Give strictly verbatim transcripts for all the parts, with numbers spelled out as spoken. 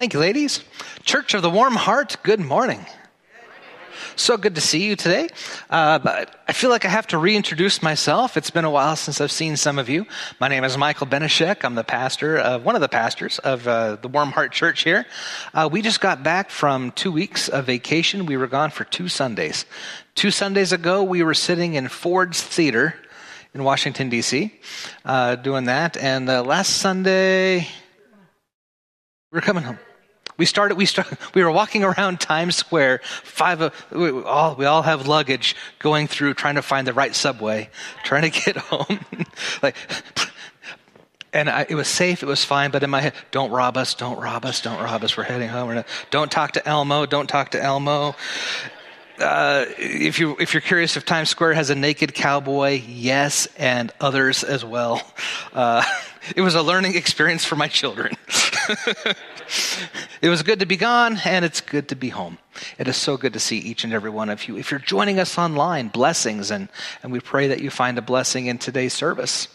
Thank you, ladies. Church of the Warm Heart, good morning. So good to see you today. Uh, but I feel like I have to reintroduce myself. It's been a while since I've seen some of you. My name is Michael Beneshek. I'm the pastor, of, one of the pastors of uh, the Warm Heart Church here. Uh, we just got back from two weeks of vacation. We were gone for two Sundays. Two Sundays ago, we were sitting in Ford's Theater in Washington, D C, uh, doing that. And uh, last Sunday, we were coming home. We started. We started. We were walking around Times Square. Five. Of, we, all, we all have luggage going through, trying to find the right subway, trying to get home. like, and I, it was safe. It was fine. But in my head, don't rob us. Don't rob us. Don't rob us. We're heading home. We're not, don't talk to Elmo. Don't talk to Elmo. Uh, if you if you're curious if Times Square has a naked cowboy, yes, and others as well. Uh, it was a learning experience for my children. It was good to be gone, and it's good to be home. It is so good to see each and every one of you. If you're joining us online, blessings, and, and we pray that you find a blessing in today's service.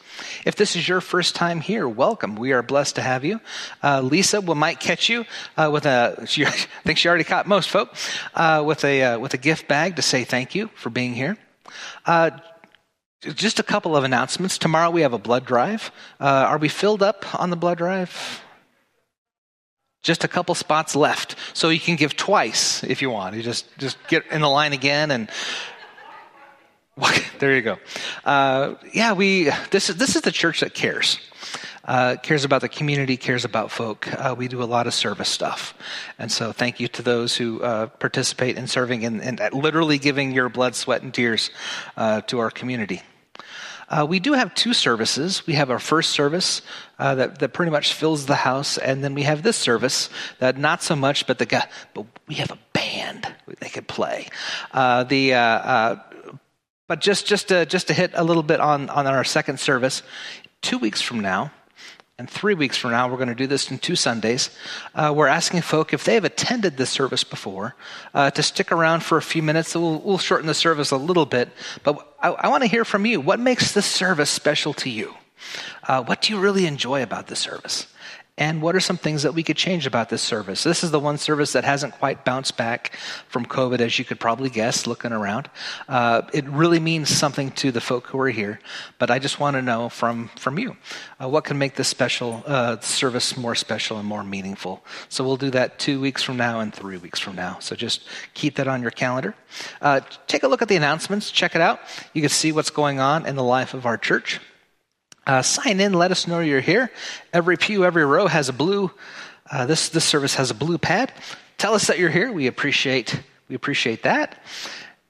If this is your first time here, welcome. We are blessed to have you. Uh, Lisa will might catch you uh, with a. She, I think she already caught most folk uh, with a uh, with a gift bag to say thank you for being here. Uh, just a couple of announcements. Tomorrow we have a blood drive. Uh, are we filled up on the blood drive? Just a couple spots left, so you can give twice if you want. You just just get in the line again and. There you go. Uh, yeah, we. This is this is the church that cares, uh, cares about the community, cares about folk. Uh, we do a lot of service stuff, and so thank you to those who uh, participate in serving and, and literally giving your blood, sweat, and tears uh, to our community. Uh, we do have two services. We have our first service uh, that, that pretty much fills the house, and then we have this service that not so much, but the guy, but we have a band they could play. Uh, the uh, uh, but just just to, just to hit a little bit on, on our second service, two weeks from now. And three weeks from now, we're going to do this in two Sundays. Uh, we're asking folk, if they have attended this service before, uh, to stick around for a few minutes. We'll, we'll shorten the service a little bit. But I, I want to hear from you. What makes this service special to you? Uh, what do you really enjoy about this service? And what are some things that we could change about this service? This is the one service that hasn't quite bounced back from COVID, as you could probably guess, looking around. Uh, it really means something to the folk who are here, but I just want to know from, from you, uh, what can make this special uh, service more special and more meaningful? So we'll do that two weeks from now and three weeks from now. So just keep that on your calendar. Uh, take a look at the announcements. Check it out. You can see what's going on in the life of our church. Uh, sign in, let us know you're here. Every pew, every row has a blue, uh, this this service has a blue pad. Tell us that you're here. We appreciate we appreciate that.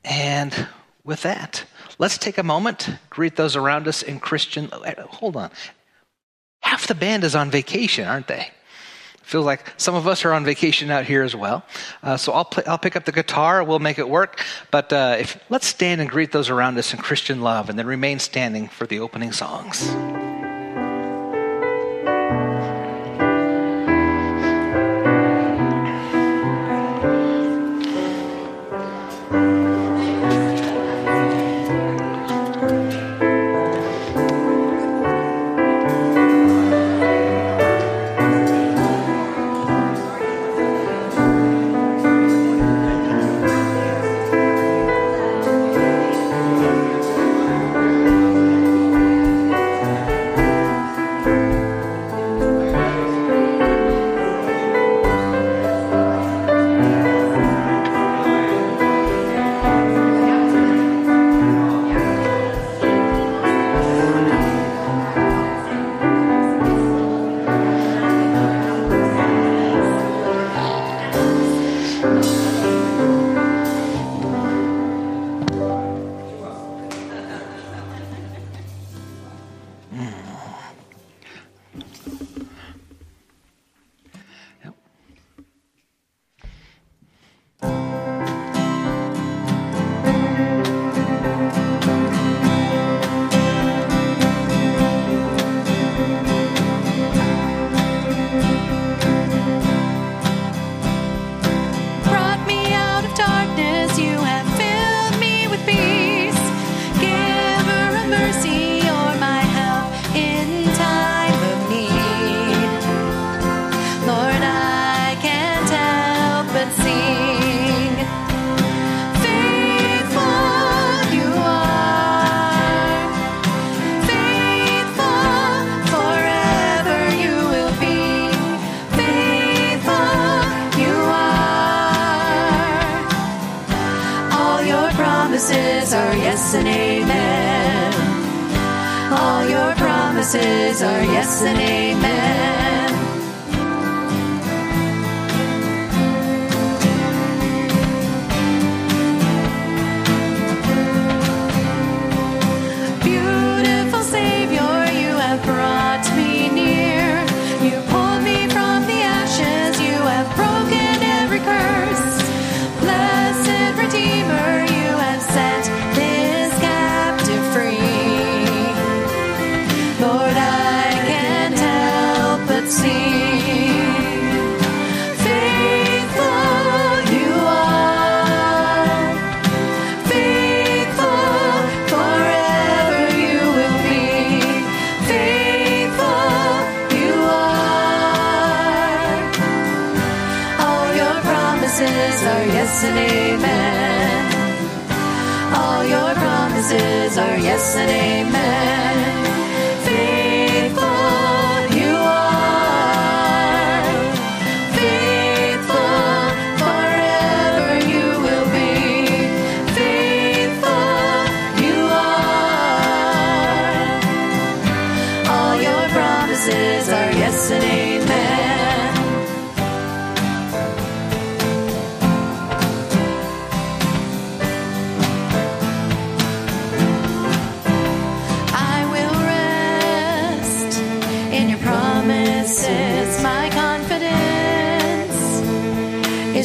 And with that, let's take a moment, greet those around us in Christian, hold on. Half the band is on vacation, aren't they? Feels like some of us are on vacation out here as well. Uh, so I'll play, I'll pick up the guitar. We'll make it work. But uh, if let's stand and greet those around us in Christian love, and then remain standing for the opening songs. is our yes and amen. Beautiful Savior, you have brought me near. You pulled me from the ashes, you have broken every curse. Blessed Redeemer, you have sent this captive free. Lord, I can't help but see. And amen. All your promises are yes and amen. Faithful you are, faithful forever you will be. Faithful you are. All your promises are yes and amen.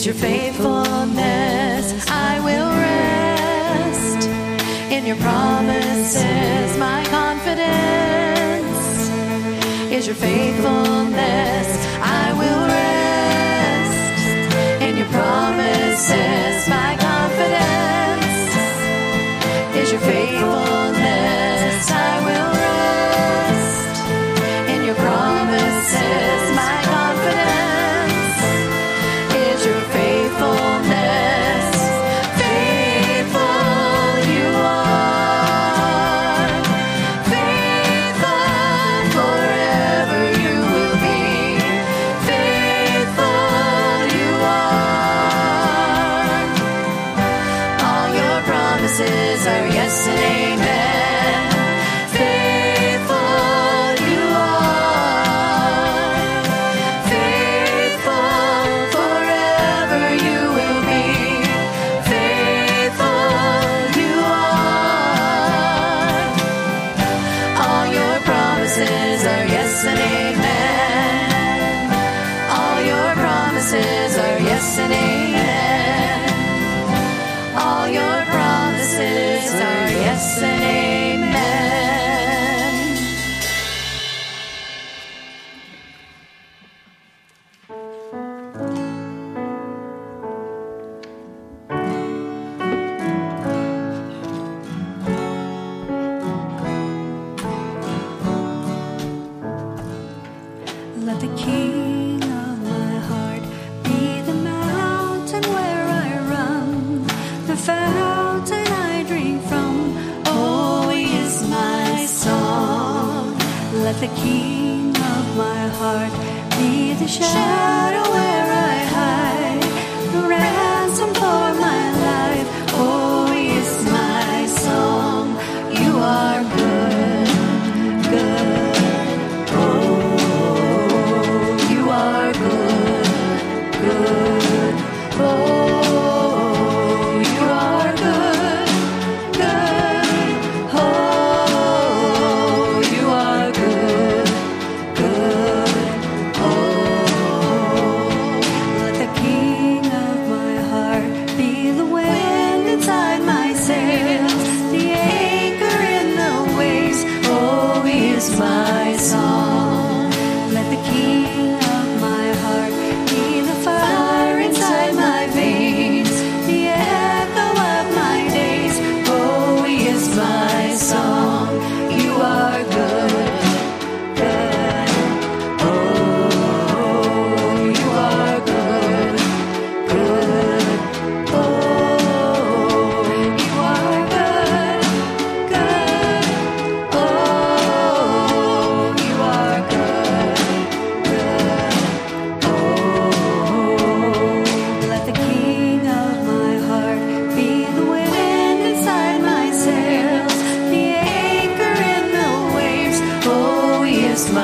Your faithfulness, I will rest in your promises. My confidence is your faithfulness. I will rest in your promises. My confidence is your faithfulness. I will rest in your promises. My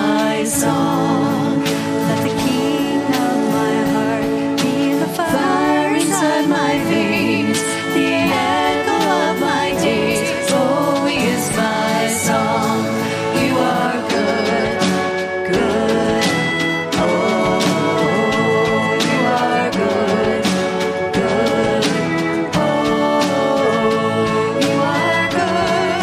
my song. Let the king of my heart be the fire inside my veins, the echo of my days. Oh, he is my song. You are good, good. Oh, you are good, good. Oh, you are good,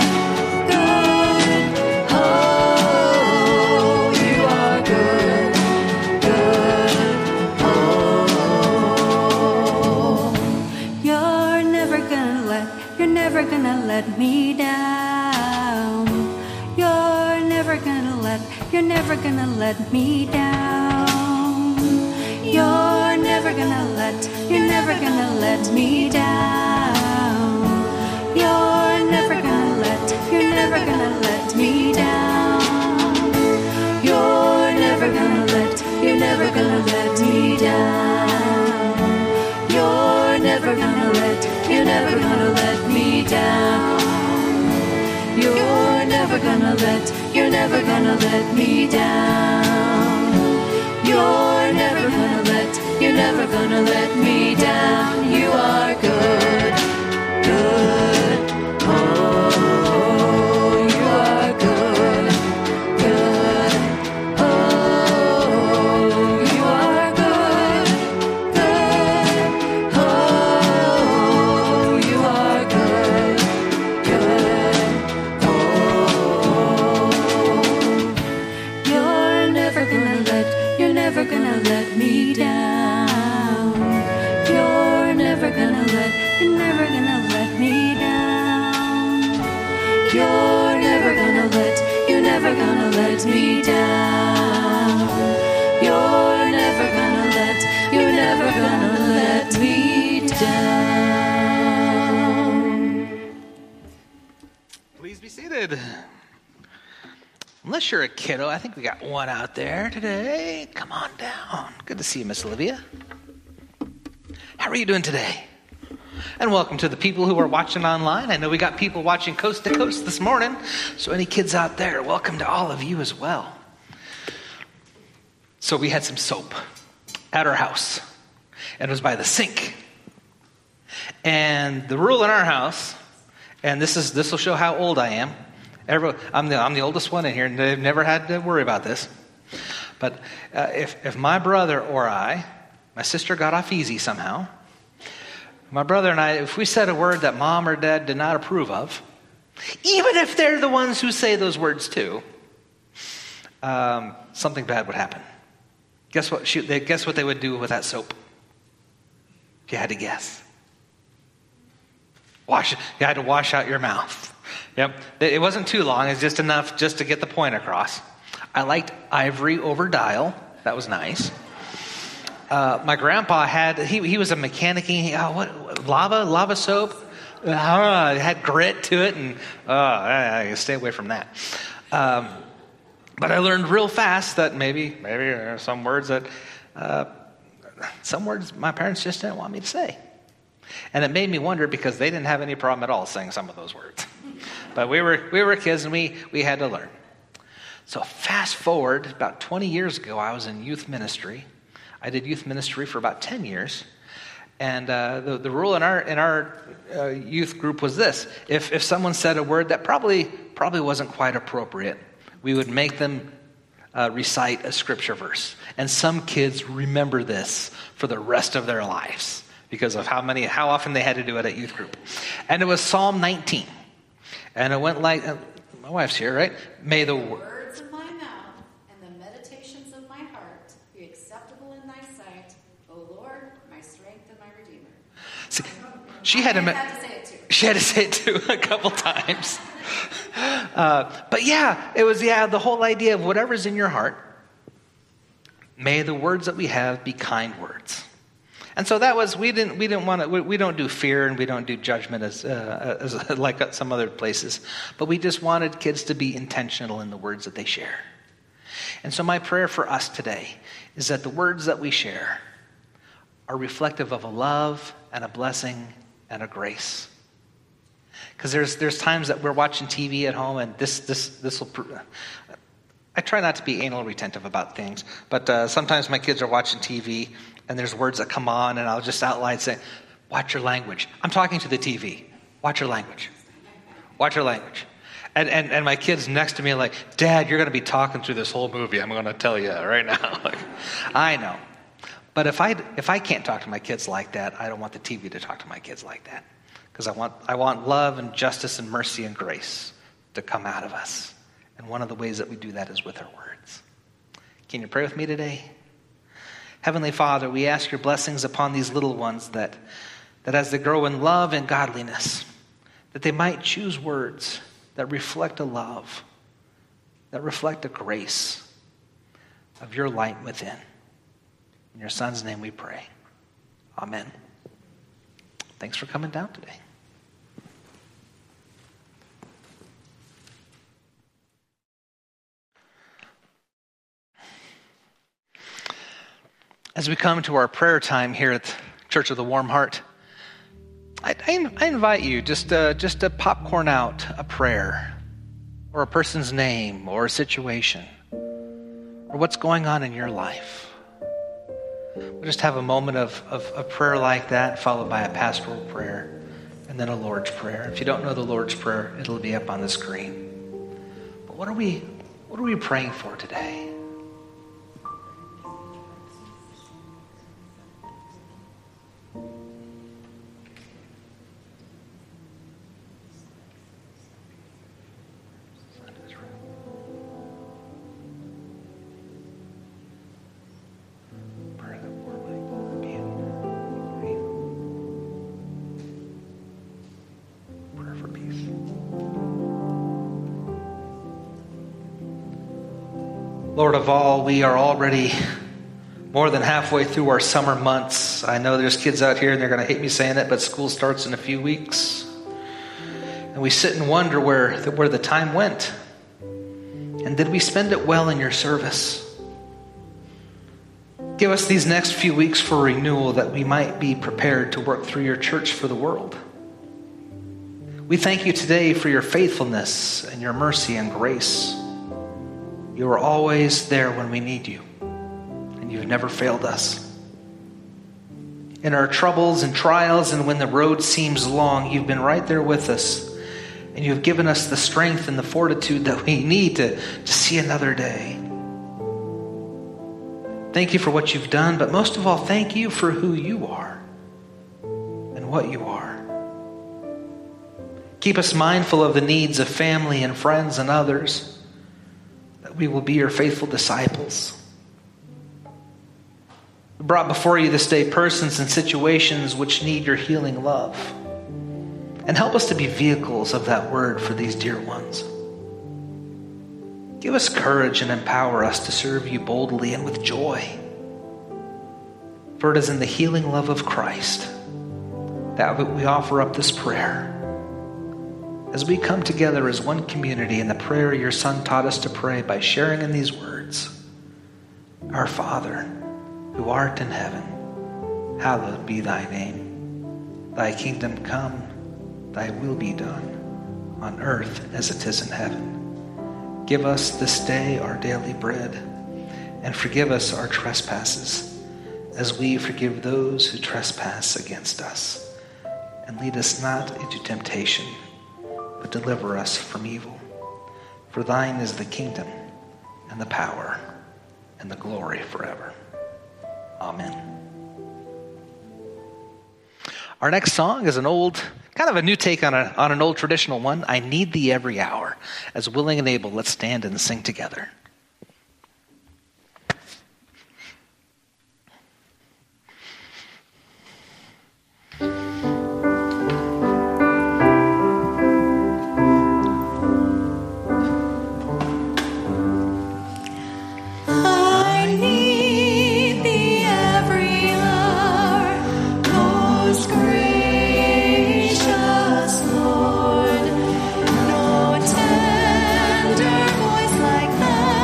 good. Oh, you are good, good. Oh, you're never gonna let, you're never gonna let me down. You're never gonna let, you're never gonna let me down. You're never gonna let, you're never gonna let me down. You're never gonna let, you're never gonna let me down. You're never gonna let, you're never gonna let me down. You're never gonna let, you're never gonna let me down. You're never gonna let, you're never gonna let me down. You're never gonna let, you're never gonna let me down. You are good, good. Oh, you are good, good. Oh, you are good, good. Oh, you are good, good. Oh, you're never gonna let, you're never gonna let me down. You're never gonna let, you're never gonna let me down. You're never gonna let, you're never gonna let me down. You're never gonna let, you're never gonna let me down. Please be seated. Unless you're a kiddo, I think we got one out there today. Come on down. Good to see you, Miss Olivia. How are you doing today? And welcome to the people who are watching online. I know we got people watching coast to coast this morning. So any kids out there, welcome to all of you as well. So we had some soap at our house. And it was by the sink. And the rule in our house, and this is this will show how old I am. Every, I'm, the, I'm the oldest one in here, and they've never had to worry about this. But uh, if, if my brother or I, my sister got off easy somehow, my brother and I, if we said a word that mom or dad did not approve of, even if they're the ones who say those words too, um, something bad would happen. Guess what? She, they, guess what they would do with that soap? You had to guess. Wash. You had to wash out your mouth. Yep. It wasn't too long. It's just enough just to get the point across. I liked ivory over dial. That was nice. Uh, my grandpa had, he he was a mechanic. He, oh, what, lava, lava soap. Uh, it had grit to it, and uh, I, I stay away from that. Um, but I learned real fast that maybe, maybe there are some words that, uh, some words my parents just didn't want me to say. And it made me wonder because they didn't have any problem at all saying some of those words. But we were we were kids, and we, we had to learn. So fast forward, about twenty years ago, I was in youth ministry. I did youth ministry for about ten years, and uh, the, the rule in our in our uh, youth group was this: if if someone said a word that probably probably wasn't quite appropriate, we would make them uh, recite a scripture verse. And some kids remember this for the rest of their lives because of how many how often they had to do it at youth group. And it was Psalm nineteen, and it went like uh, my wife's here, right? May the word. She had, to, had to say it too. She had to say it too a couple times. Uh, but yeah, it was yeah the whole idea of whatever's in your heart. May the words that we have be kind words. And so that was we didn't we didn't want to we, we don't do fear and we don't do judgment as uh, as like some other places, but we just wanted kids to be intentional in the words that they share. And so my prayer for us today is that the words that we share are reflective of a love and a blessing and a grace. Because there's there's times that we're watching T V at home, and this this this will I try not to be anal retentive about things, but uh, sometimes my kids are watching T V and there's words that come on and I'll just outline saying, watch your language. I'm talking to the T V. Watch your language. Watch your language. And, and, and my kids next to me are like, Dad, you're going to be talking through this whole movie. I'm going to tell you right now. Like, I know. But if I, if I can't talk to my kids like that, I don't want the T V to talk to my kids like that. Because I want, I want love and justice and mercy and grace to come out of us. And one of the ways that we do that is with our words. Can you pray with me today? Heavenly Father, we ask your blessings upon these little ones that, that as they grow in love and godliness, that they might choose words that reflect a love, that reflect the grace of your light within. In your Son's name we pray. Amen. Thanks for coming down today. As we come to our prayer time here at the Church of the Warm Heart, I, I, I invite you just to, just to popcorn out a prayer or a person's name or a situation or what's going on in your life. We'll just have a moment of, of a prayer like that followed by a pastoral prayer and then a Lord's Prayer. If you don't know the Lord's Prayer, it'll be up on the screen. But what are we, what are we praying for today? Lord of all, we are already more than halfway through our summer months. I know there's kids out here and they're going to hate me saying it, but school starts in a few weeks. And we sit and wonder where the, where the time went. And did we spend it well in your service? Give us these next few weeks for renewal that we might be prepared to work through your church for the world. We thank you today for your faithfulness and your mercy and grace. You are always there when we need you, and you've never failed us. In our troubles and trials and when the road seems long, you've been right there with us, and you've given us the strength and the fortitude that we need to, to see another day. Thank you for what you've done, but most of all, thank you for who you are and what you are. Keep us mindful of the needs of family and friends and others. We will be your faithful disciples. We brought before you this day persons and situations which need your healing love. And help us to be vehicles of that word for these dear ones. Give us courage and empower us to serve you boldly and with joy. For it is in the healing love of Christ that we offer up this prayer. As we come together as one community in the prayer your Son taught us to pray by sharing in these words, Our Father, who art in heaven, hallowed be thy name. Thy kingdom come, thy will be done, on earth as it is in heaven. Give us this day our daily bread, and forgive us our trespasses, as we forgive those who trespass against us. And lead us not into temptation, but deliver us from evil. For thine is the kingdom and the power and the glory forever. Amen. Our next song is an old, kind of a new take on, a, on an old traditional one. I Need Thee Every Hour. As willing and able, let's stand and sing together. Like that.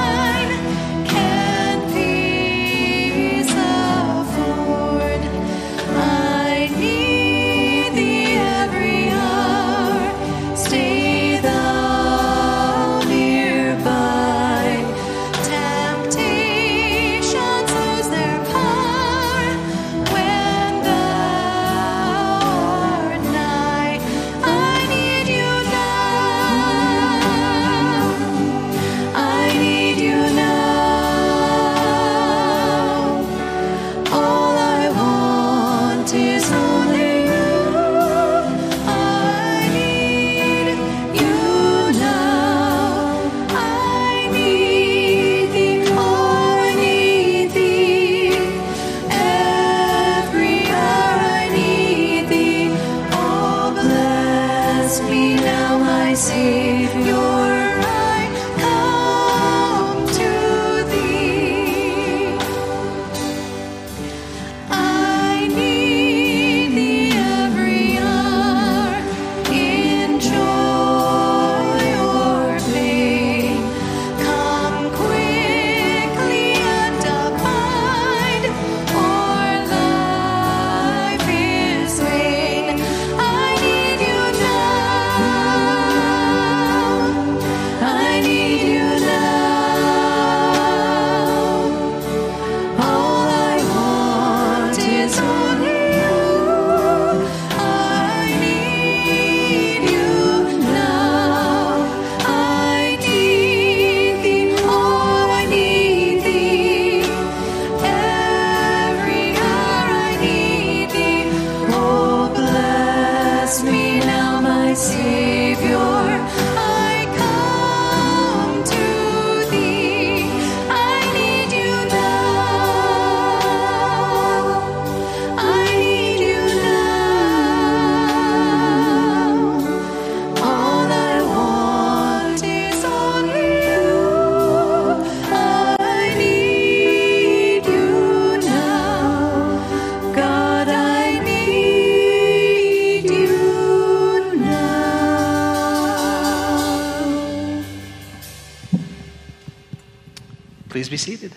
Please be seated.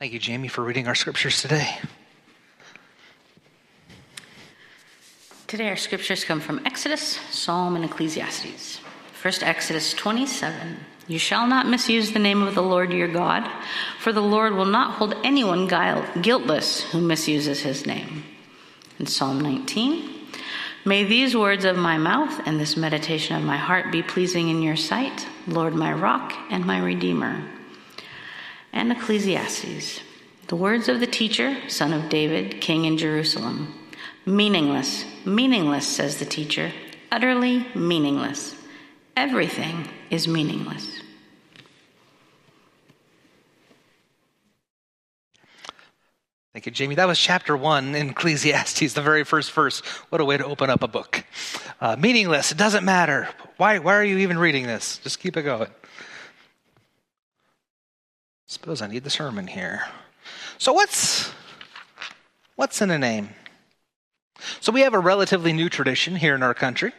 Thank you, Jamie, for reading our scriptures today. Today our scriptures come from Exodus, Psalm, and Ecclesiastes. First, Exodus twenty-seven. You shall not misuse the name of the Lord your God, for the Lord will not hold anyone guiltless who misuses his name. In Psalm nineteen, may these words of my mouth and this meditation of my heart be pleasing in your sight, Lord, my rock and my redeemer. And Ecclesiastes, the words of the teacher, son of David, king in Jerusalem. Meaningless, meaningless, says the teacher, utterly meaningless. Everything is meaningless. Thank you, Jamie. That was chapter one in Ecclesiastes, the very first verse. What a way to open up a book. Uh, meaningless, it doesn't matter. Why, why are you even reading this? Just keep it going. Suppose I need the sermon here. So what's what's in a name? So we have a relatively new tradition here in our country,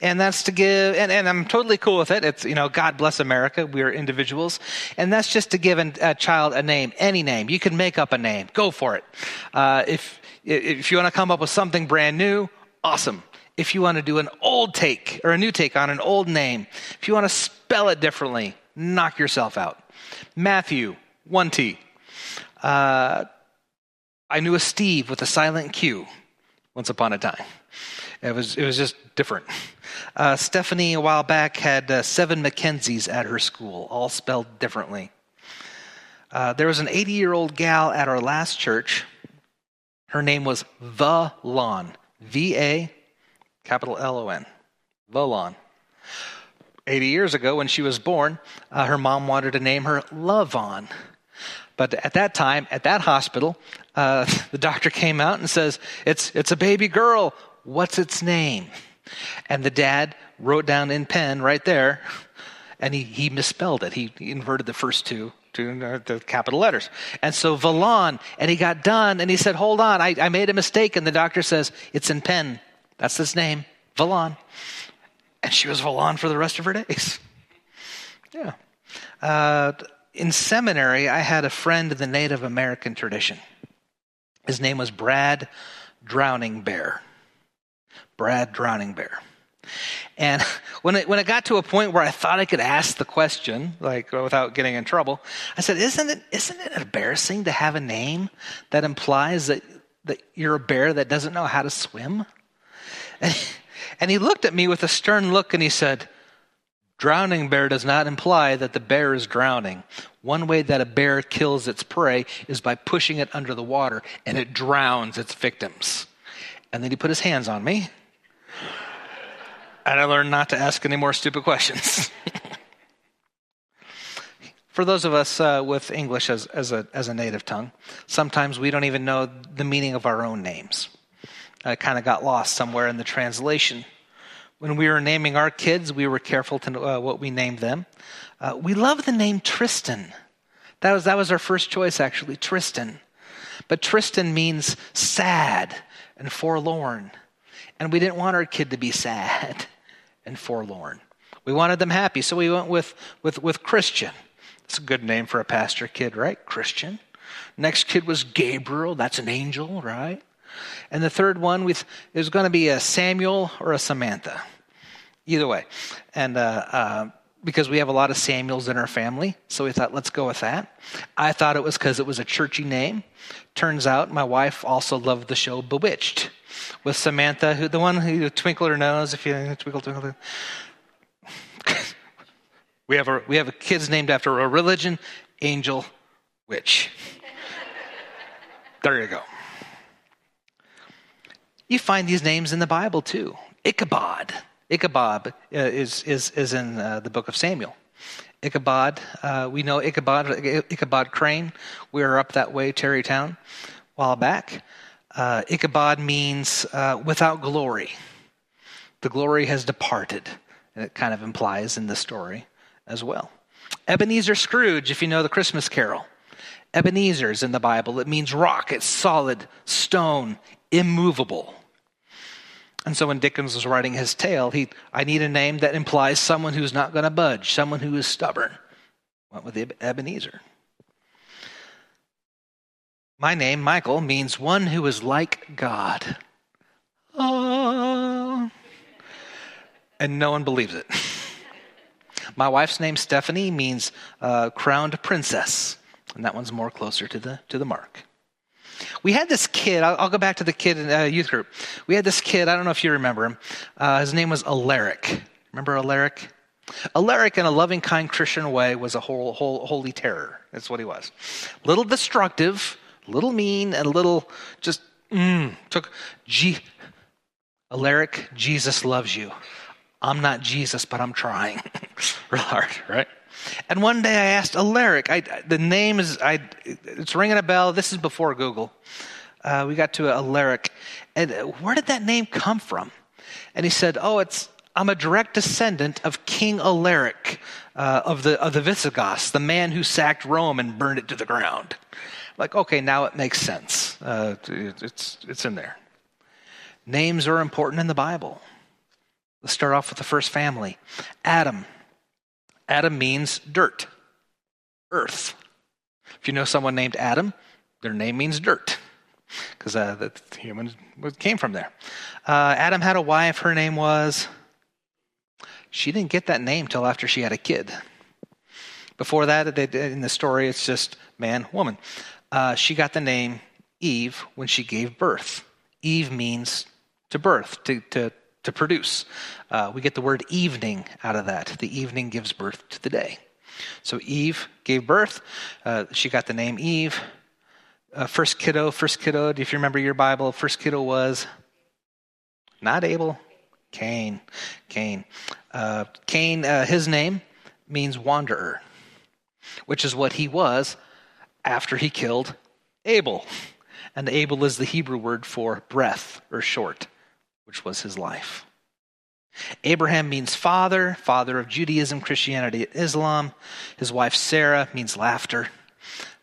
and that's to give, and, and I'm totally cool with it. It's, you know, God bless America. We are individuals. And that's just to give an, a child a name, any name. You can make up a name. Go for it. Uh, if, if you want to come up with something brand new, awesome. If you want to do an old take or a new take on an old name, if you want to spell it differently, knock yourself out. Matthew, one T. Uh, I knew a Steve with a silent Q once upon a time. It was it was just different. Uh, Stephanie, a while back, had uh, seven Mackenzies at her school, all spelled differently. Uh, there was an eighty-year-old gal at our last church. Her name was Valon, V A, capital L O N, Valon. eighty years ago, when she was born, uh, her mom wanted to name her Lavon. But at that time, at that hospital, uh, the doctor came out and says, it's it's a baby girl. What's its name? And the dad wrote down in pen right there, and he, he misspelled it. He inverted the first two, two uh, the capital letters. And so Valon, and he got done, and he said, hold on, I, I made a mistake. And the doctor says, it's in pen. That's its name, Valon. And she was Valon for the rest of her days. Yeah. Uh, in seminary, I had a friend in the Native American tradition. His name was Brad Drowning Bear. Brad Drowning Bear. And when it, when it got to a point where I thought I could ask the question, like without getting in trouble, I said, isn't it isn't it embarrassing to have a name that implies that, that you're a bear that doesn't know how to swim? And, and he looked at me with a stern look and he said, Drowning Bear does not imply that the bear is drowning. One way that a bear kills its prey is by pushing it under the water, and it drowns its victims. And then he put his hands on me, and I learned not to ask any more stupid questions. For those of us uh, with English as, as, a, as a native tongue, sometimes we don't even know the meaning of our own names. I kind of got lost somewhere in the translation. When we were naming our kids, we were careful to know uh, what we named them. Uh, we love the name Tristan. That was, that was our first choice, actually, Tristan. But Tristan means sad and forlorn. And we didn't want our kid to be sad and forlorn. We wanted them happy, so we went with with, with Christian. It's a good name for a pastor kid, right? Christian. Next kid was Gabriel. That's an angel, right? And the third one was, it was going to be a Samuel or a Samantha. Either way. And uh, uh, because we have a lot of Samuels in our family, so we thought, let's go with that. I thought it was because it was a churchy name. Turns out my wife also loved the show Bewitched with Samantha, who the one who twinkled her nose, if you twinkle, twinkle. we have a, we have a kids named after a religion, angel, witch. There you go. You find these names in the Bible too. Ichabod. Ichabod uh, is is is in uh, the book of Samuel. Ichabod, uh, we know Ichabod, Ichabod Crane. We were up that way, Tarrytown, a while back. Uh, Ichabod means uh, without glory. The glory has departed, and it kind of implies in the story as well. Ebenezer Scrooge, if you know the Christmas Carol. Ebenezer is in the Bible. It means rock. It's solid, stone, immovable. And so when Dickens was writing his tale, he, I need a name that implies someone who's not going to budge, someone who is stubborn. Went with Ebenezer. My name, Michael, means one who is like God. Oh. And no one believes it. My wife's name, Stephanie, means uh, crowned princess. And that one's more closer to the to the mark. We had this kid. I'll, I'll go back to the kid in uh, youth group. We had this kid. I don't know if you remember him. Uh, his name was Alaric. Remember Alaric? Alaric, in a loving, kind Christian way, was a whole, whole, holy terror. That's what he was. Little destructive, little mean, and little just mm, took. G- Alaric, Jesus loves you. I'm not Jesus, but I'm trying real hard, right? And one day I asked Alaric. I, the name is I. It's ringing a bell. This is before Google. Uh, we got to Alaric, and where did that name come from? And he said, "Oh, it's." I'm a direct descendant of King Alaric uh, of the of the Visigoths, the man who sacked Rome and burned it to the ground. Like, okay, now it makes sense. Uh, it's it's in there. Names are important in the Bible. Let's start off with the first family, Adam. Adam means dirt, earth. If you know someone named Adam, their name means dirt, because uh, the humans came from there. Uh, Adam had a wife. Her name was. She didn't get that name till after she had a kid. Before that, they, in the story, it's just man, woman. Uh, she got the name Eve when she gave birth. Eve means to birth, to to, to produce. Uh, we get the word evening out of that. The evening gives birth to the day. So Eve gave birth. Uh, she got the name Eve. Uh, first kiddo, first kiddo. If you remember your Bible, first kiddo was not Abel. Cain, Cain, uh, Cain. Uh, his name means wanderer, which is what he was after he killed Abel, and Abel is the Hebrew word for breath or short, which was his life. Abraham means father, father of Judaism, Christianity, Islam. His wife Sarah means laughter,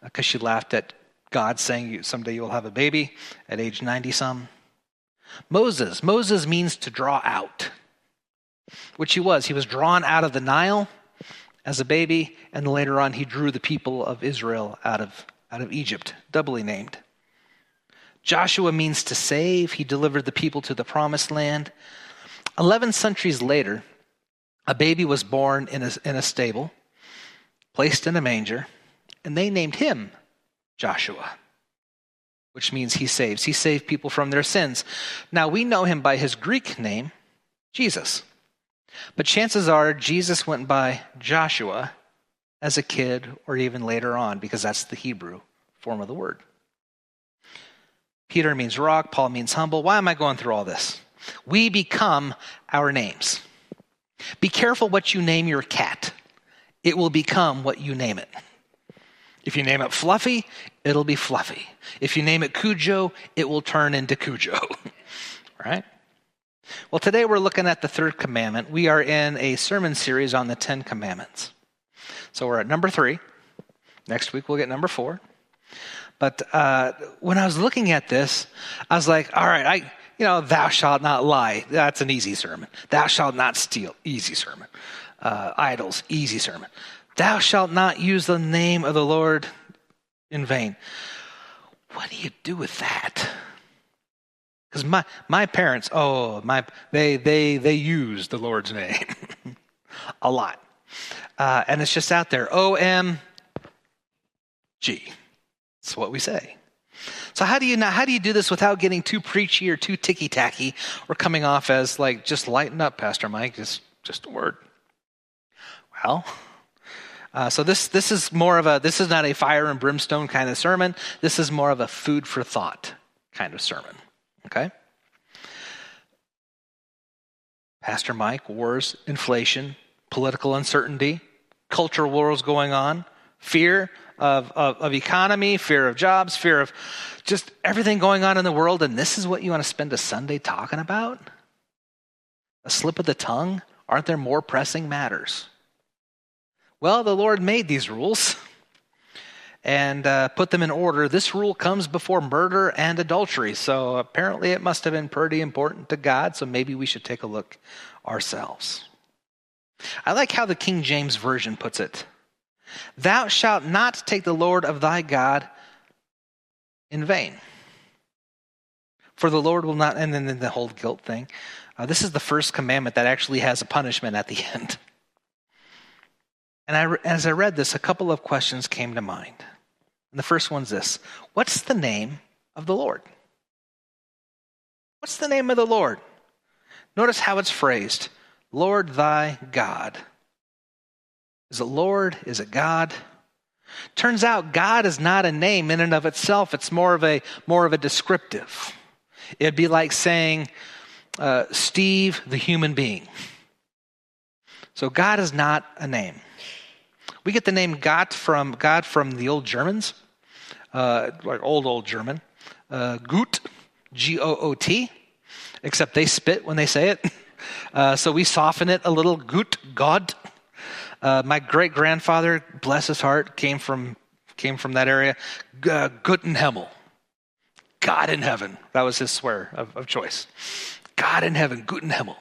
because she laughed at God saying, "Someday you'll have a baby." At age ninety some. Moses. Moses means to draw out, which he was. He was drawn out of the Nile as a baby, and later on he drew the people of Israel out of, out of Egypt, doubly named. Joshua means to save. He delivered the people to the promised land. Eleven centuries later, a baby was born in a, in a stable, placed in a manger, and they named him Joshua, which means he saves. He saved people from their sins. Now, we know him by his Greek name, Jesus. But chances are Jesus went by Joshua as a kid or even later on, because that's the Hebrew form of the word. Peter means rock. Paul means humble. Why am I going through all this? We become our names. Be careful what you name your cat. It will become what you name it. If you name it Fluffy, it'll be Fluffy. If you name it Cujo, it will turn into Cujo. Right? Well, today we're looking at the third commandment. We are in a sermon series on the Ten Commandments. So we're at number three. Next week we'll get number four. But uh, when I was looking at this, I was like, all right, I, you know, thou shalt not lie. That's an easy sermon. Thou shalt not steal. Easy sermon. Uh, idols. Easy sermon. Thou shalt not use the name of the Lord in vain. What do you do with that? Because my, my parents, oh, my they they they use the Lord's name a lot. Uh, and it's just out there. O M G. That's what we say. So how do you now how do you do this without getting too preachy or too ticky-tacky or coming off as like, just lighten up, Pastor Mike, just just a word. Well, Uh, so this this is more of a, this is not a fire and brimstone kind of sermon. This is more of a food for thought kind of sermon, okay? Pastor Mike, wars, inflation, political uncertainty, cultural wars going on, fear of, of, of economy, fear of jobs, fear of just everything going on in the world, and this is what you want to spend a Sunday talking about? A slip of the tongue? Aren't there more pressing matters? Well, the Lord made these rules, and uh, put them in order, this rule comes before murder and adultery. So apparently it must have been pretty important to God, so maybe we should take a look ourselves. I like how the King James Version puts it. Thou shalt not take the Lord of thy God in vain. For the Lord will not, and then the whole guilt thing. Uh, this is the first commandment that actually has a punishment at the end. And I, as I read this, a couple of questions came to mind. And the first one's this. What's the name of the Lord? What's the name of the Lord? Notice how it's phrased. Lord thy God. Is it Lord? Is it God? Turns out God is not a name in and of itself. It's more of a more of a descriptive. It'd be like saying uh, Steve the human being. So God is not a name. We get the name God from God from the old Germans, uh, like old old German, uh, Gott, G O O T. Except they spit when they say it. Uh, so we soften it a little, gut, God. Uh, my great-grandfather, bless his heart, came from came from that area. Uh, Gut in Himmel, God in heaven. That was his swear of, of choice. God in heaven, Gut in Himmel.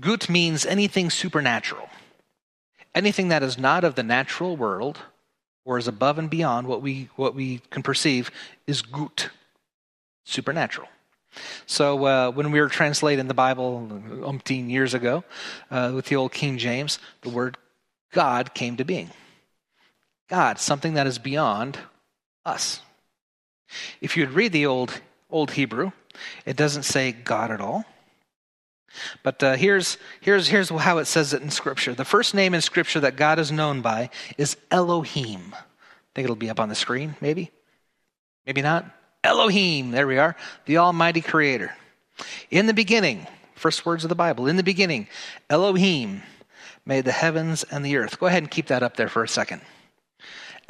Gut means anything supernatural. Anything that is not of the natural world or is above and beyond what we what we can perceive is Gut, supernatural. So uh, when we were translating the Bible umpteen years ago uh, with the old King James, the word God came to being. God, something that is beyond us. If you would read the old old Hebrew, it doesn't say God at all. But uh, here's here's here's how it says it in Scripture. The first name in Scripture that God is known by is Elohim. I think it'll be up on the screen, maybe. Maybe not. Elohim, there we are, the Almighty Creator. In the beginning, first words of the Bible, in the beginning, Elohim made the heavens and the earth. Go ahead and keep that up there for a second.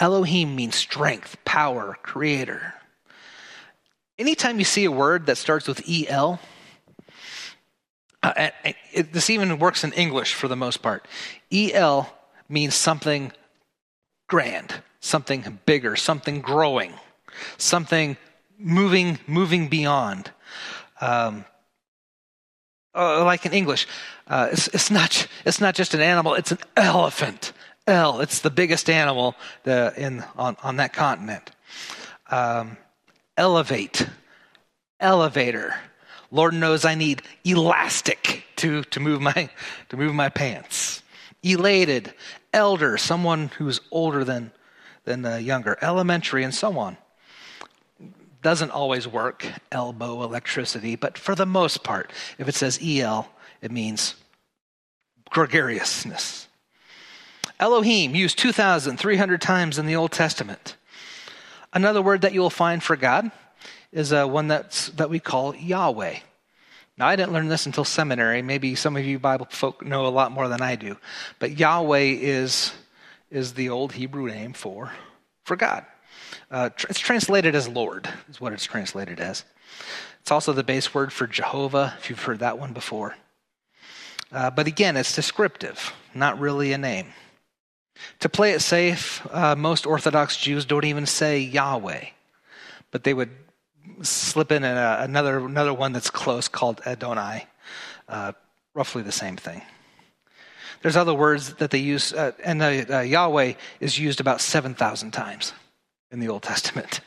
Elohim means strength, power, creator. Anytime you see a word that starts with E L, uh, it, this even works in English for the most part. E L means something grand, something bigger, something growing, something moving moving beyond. Um, uh, like in English, uh, it's, it's not it's not just an animal, it's an elephant. El, it's the biggest animal the, in on, on that continent. Um, elevate, elevator. Lord knows I need elastic to, to move my to move my pants. Elated, elder, someone who's older than than the younger, elementary, and so on. Doesn't always work, elbow, electricity, but for the most part, if it says E L, it means gregariousness. Elohim, used two thousand three hundred times in the Old Testament. Another word that you will find for God is uh, one that's, that we call Yahweh. Now, I didn't learn this until seminary. Maybe some of you Bible folk know a lot more than I do, but Yahweh is, is the old Hebrew name for, for God. Uh, tr- it's translated as Lord, is what it's translated as. It's also the base word for Jehovah, if you've heard that one before. Uh, but again, it's descriptive, not really a name. To play it safe, uh, most Orthodox Jews don't even say Yahweh, but they would slip in a, another another one that's close called Adonai, uh, roughly the same thing. There's other words that they use, uh, and uh, uh, Yahweh is used about seven thousand times in the Old Testament.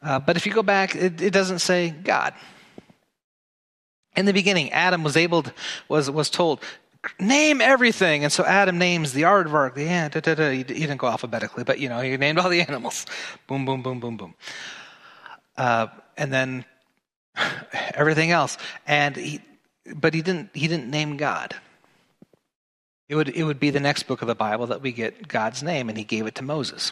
Uh, but if you go back, it, it doesn't say God. In the beginning, Adam was able to, was was told, name everything. And so Adam names the aardvark, the ant, da, da, da. He didn't go alphabetically, but you know, he named all the animals. Boom, boom, boom, boom, boom. Uh, and then everything else. And he, but he didn't he didn't name God. It would it would be the next book of the Bible that we get God's name, and he gave it to Moses.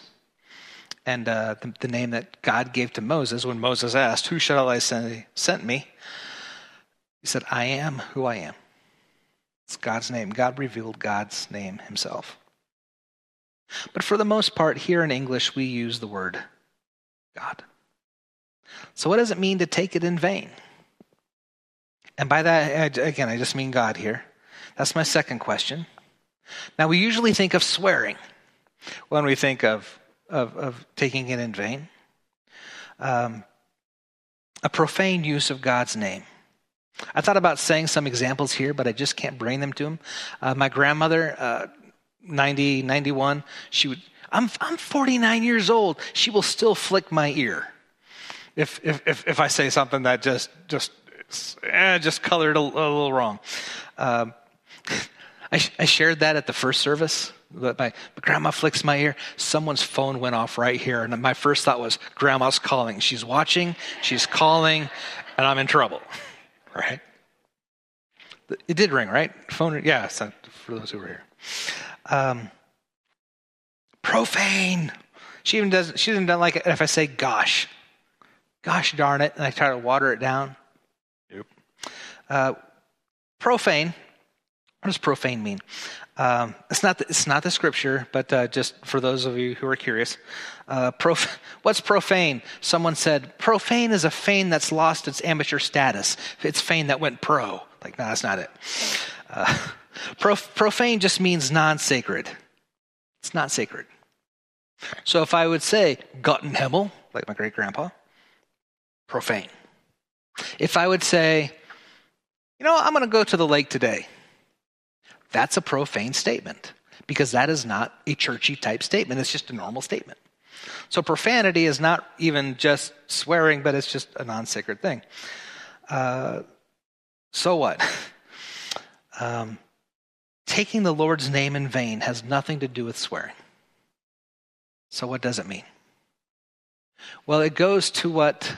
And uh, the, the name that God gave to Moses when Moses asked, who shall I send, send me? He said, I am who I am. It's God's name. God revealed God's name himself. But for the most part, here in English, we use the word God. So what does it mean to take it in vain? And by that, again, I just mean God here. That's my second question. Now, we usually think of swearing when we think of of, of taking it in vain. Um, a profane use of God's name. I thought about saying some examples here, but I just can't bring them to him. Uh, my grandmother, uh, ninety, ninety-one, she would, I'm I'm forty-nine years old. She will still flick my ear if if if, if I say something that just just eh, just colored a, a little wrong. Um, I I shared that at the first service. That my, my grandma flicks my ear. Someone's phone went off right here, and my first thought was, Grandma's calling. She's watching. She's calling, and I'm in trouble. Right? It did ring, right? Phone. Yeah, it's not, for those who were here. Um, profane. She even doesn't. She doesn't like it if I say "gosh," "gosh darn it," and I try to water it down. Yep. Uh, profane. What does profane mean? Um, it's not. The, it's not the scripture, but uh, just for those of you who are curious, uh, prof, what's profane? Someone said profane is a fane that's lost its amateur status. It's fane that went pro. Like, no, that's not it. Uh, prof, profane just means non-sacred. It's not sacred. So if I would say Gottenhimmel, like my great-grandpa, profane. If I would say, you know, I'm going to go to the lake today, that's a profane statement because that is not a churchy-type statement. It's just a normal statement. So profanity is not even just swearing, but it's just a non-sacred thing. Uh, so what? Um, taking the Lord's name in vain has nothing to do with swearing. So what does it mean? Well, it goes to what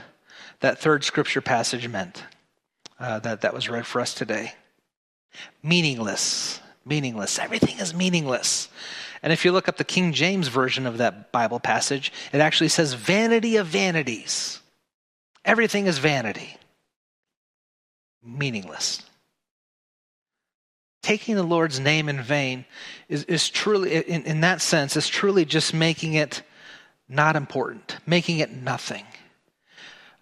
that third scripture passage meant, uh, that, that was read for us today. Meaningless, meaningless. Everything is meaningless. And if you look up the King James version of that Bible passage, it actually says vanity of vanities. Everything is vanity. Meaningless. Taking the Lord's name in vain is, is truly, in, in that sense, is truly just making it not important, making it nothing.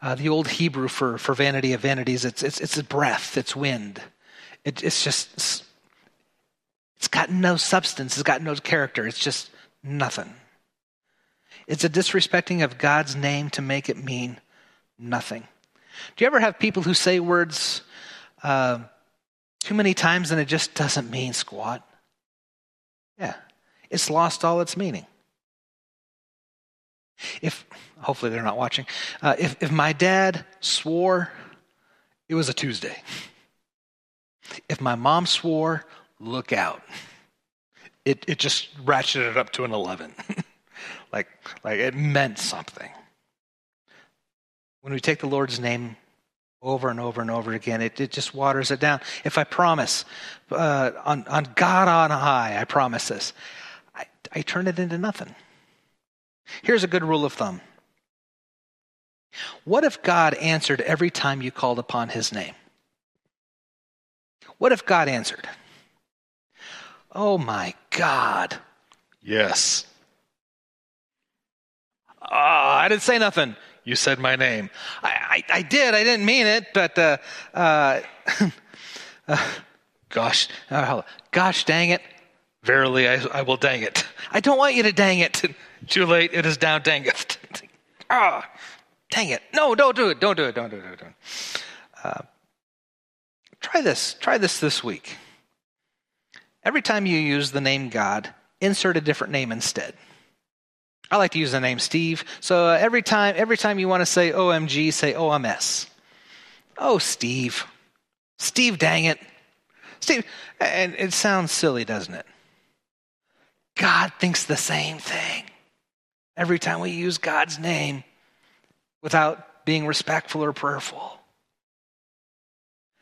Uh, the old Hebrew for, for vanity of vanities, it's it's it's breath, it's wind. It, it's just, it's, it's got no substance. It's got no character. It's just nothing. It's a disrespecting of God's name to make it mean nothing. Do you ever have people who say words uh, too many times and it just doesn't mean squat? Yeah. It's lost all its meaning. If, hopefully they're not watching. Uh, if, if my dad swore, it was a Tuesday. If my mom swore, look out. It it just ratcheted it up to an eleven. like like it meant something. When we take the Lord's name over and over and over again, it, it just waters it down. If I promise, uh, on, on God on high, I promise this, I, I turn it into nothing. Here's a good rule of thumb. What if God answered every time you called upon his name? What if God answered? Oh my God. Yes. Ah, uh, I didn't say nothing. You said my name. I, I, I did. I didn't mean it, but uh, uh, uh, gosh, uh, gosh dang it. Verily, I, I will dang it. I don't want you to dang it. Too late. It is down dangeth. Ah, oh, dang it. No, don't do it. Don't do it. Don't do it. Don't do it. Uh, Try this. Try this this week. Every time you use the name God, insert a different name instead. I like to use the name Steve. So uh, every time every time you want to say O M G, say O M S. Oh, Steve. Steve, dang it. Steve. And it sounds silly, doesn't it? God thinks the same thing. Every time we use God's name without being respectful or prayerful.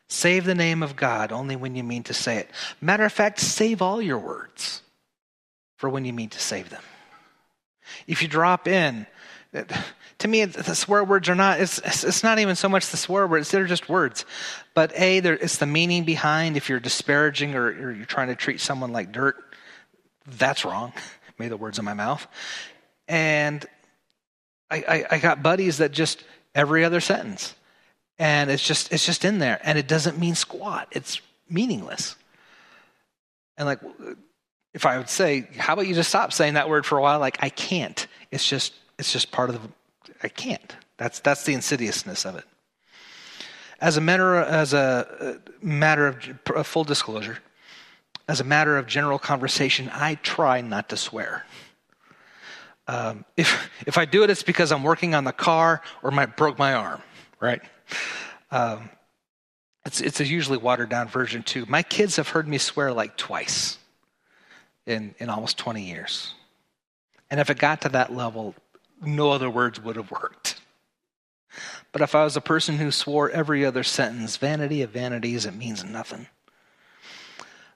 Save the name of God only when you mean to say it. Matter of fact, save all your words for when you mean to save them. If you drop in, to me, the swear words are not, it's, it's not even so much the swear words, they're just words. But A, there, it's the meaning behind. If you're disparaging or, or you're trying to treat someone like dirt, that's wrong. May the words in my mouth. And I, I, I got buddies that just every other sentence. And it's just it's just in there, and it doesn't mean squat. It's meaningless. And like, if I would say, how about you just stop saying that word for a while? Like, I can't. It's just it's just part of the, I can't. That's that's the insidiousness of it. As a matter as a matter of uh, full disclosure, as a matter of general conversation, I try not to swear. Um, if if I do it, it's because I'm working on the car or my broke my arm, right? Um, it's it's a usually watered down version too. My kids have heard me swear like twice in in almost twenty years, and if it got to that level, no other words would have worked. But if I was a person who swore every other sentence, vanity of vanities, it means nothing.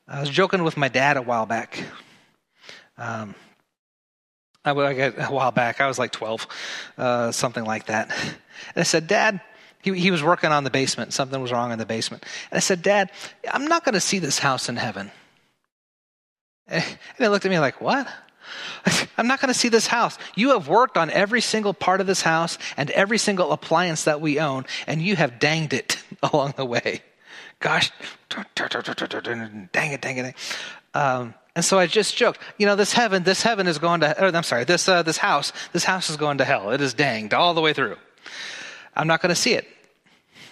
I was joking with my dad a while back. Um, I, a while back, I was like twelve, uh, something like that. And I said, Dad, he, he was working on the basement. Something was wrong in the basement. And I said, Dad, I'm not going to see this house in heaven. And he looked at me like, what? I'm not going to see this house. You have worked on every single part of this house and every single appliance that we own, and you have danged it along the way. Gosh, dang it, dang it. Um, and so I just joked, you know, this heaven, this heaven is going to, or I'm sorry, this uh, this house, this house is going to hell. It is danged all the way through. I'm not going to see it.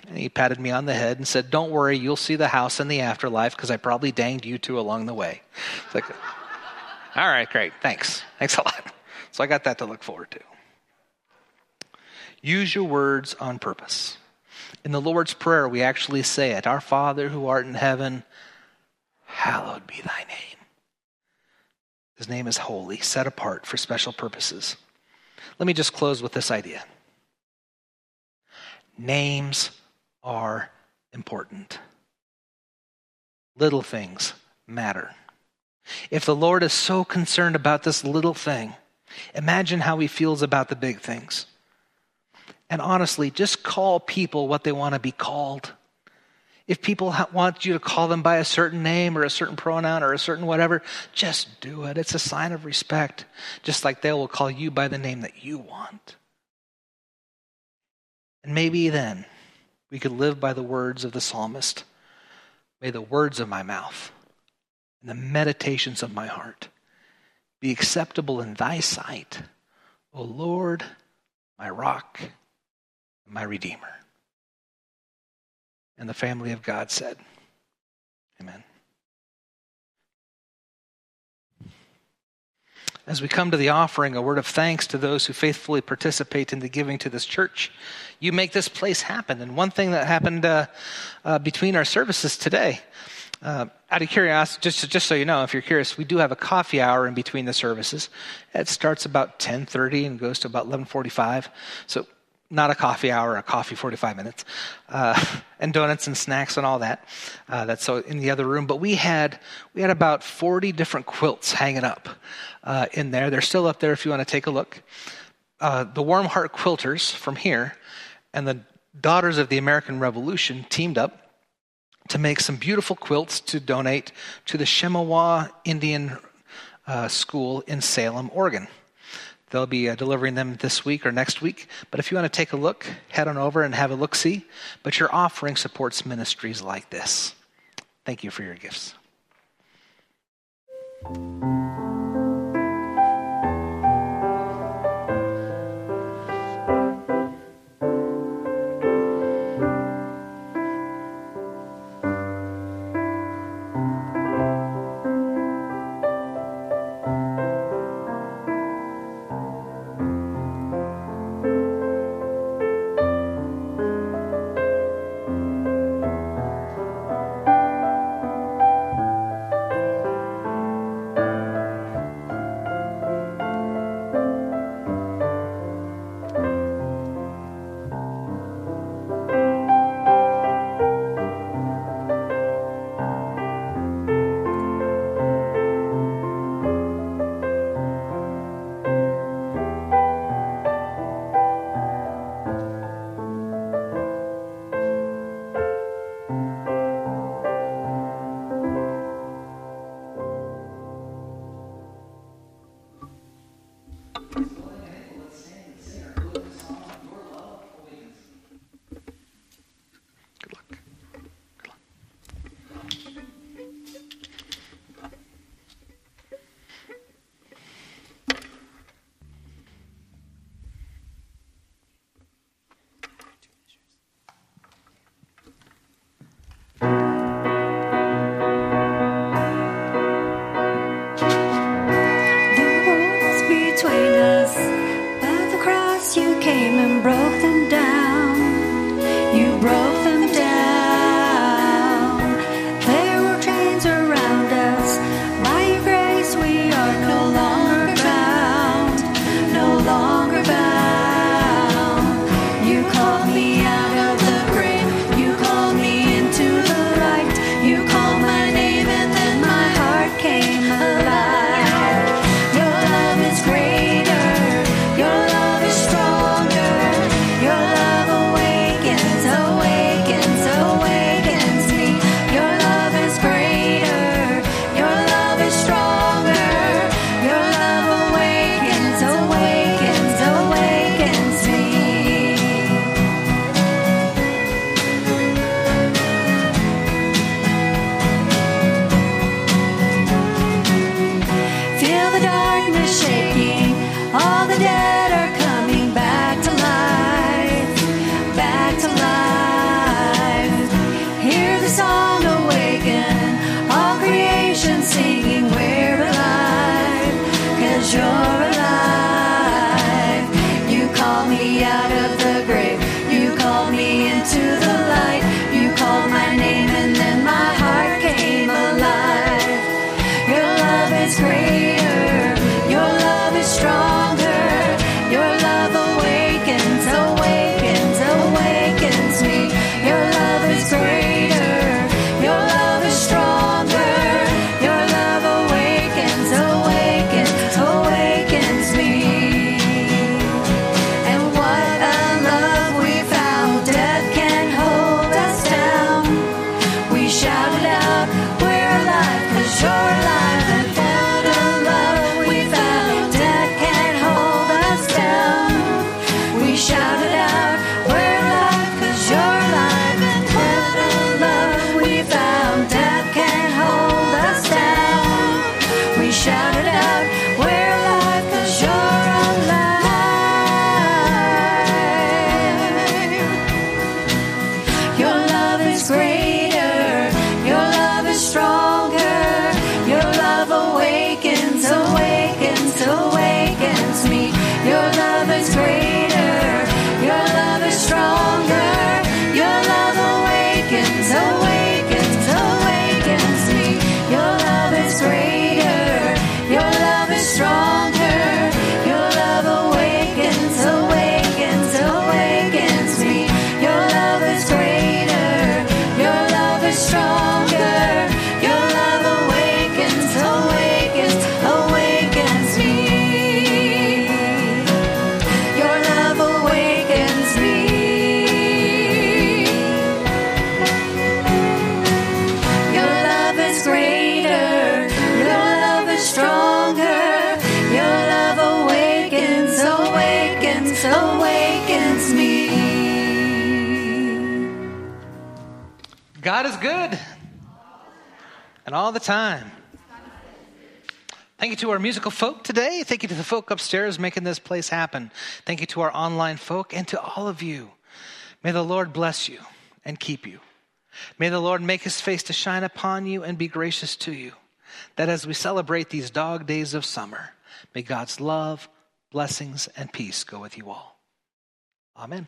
And he patted me on the head and said, don't worry, you'll see the house in the afterlife because I probably danged you two along the way. It's like, all right, great, thanks. Thanks a lot. So I got that to look forward to. Use your words on purpose. In the Lord's Prayer, we actually say it, Our Father who art in heaven, hallowed be thy name. His name is holy, set apart for special purposes. Let me just close with this idea. Names are important. Little things matter. If the Lord is so concerned about this little thing, imagine how he feels about the big things. And honestly, just call people what they want to be called. If people ha- want you to call them by a certain name or a certain pronoun or a certain whatever, just do it. It's a sign of respect, just like they will call you by the name that you want. And maybe then we could live by the words of the psalmist. May the words of my mouth and the meditations of my heart be acceptable in thy sight, O Lord, my rock, my Redeemer. And the family of God said, amen. As we come to the offering, a word of thanks to those who faithfully participate in the giving to this church. You make this place happen. And one thing that happened uh, uh, between our services today, uh, out of curiosity, just, just so you know, if you're curious, we do have a coffee hour in between the services. It starts about ten thirty and goes to about eleven forty-five. So not a coffee hour, a coffee forty-five minutes, uh, and donuts and snacks and all that. Uh, that's so in the other room. But we had we had about forty different quilts hanging up uh, in there. They're still up there if you want to take a look. Uh, the Warm Heart Quilters from here and the Daughters of the American Revolution teamed up to make some beautiful quilts to donate to the Chemawa Indian uh, School in Salem, Oregon. They'll be uh, delivering them this week or next week. But if you want to take a look, head on over and have a look-see. But your offering supports ministries like this. Thank you for your gifts. God is good. And all the time. Thank you to our musical folk today. Thank you to the folk upstairs making this place happen. Thank you to our online folk and to all of you. May the Lord bless you and keep you. May the Lord make his face to shine upon you and be gracious to you. That as we celebrate these dog days of summer, may God's love, blessings, and peace go with you all. Amen.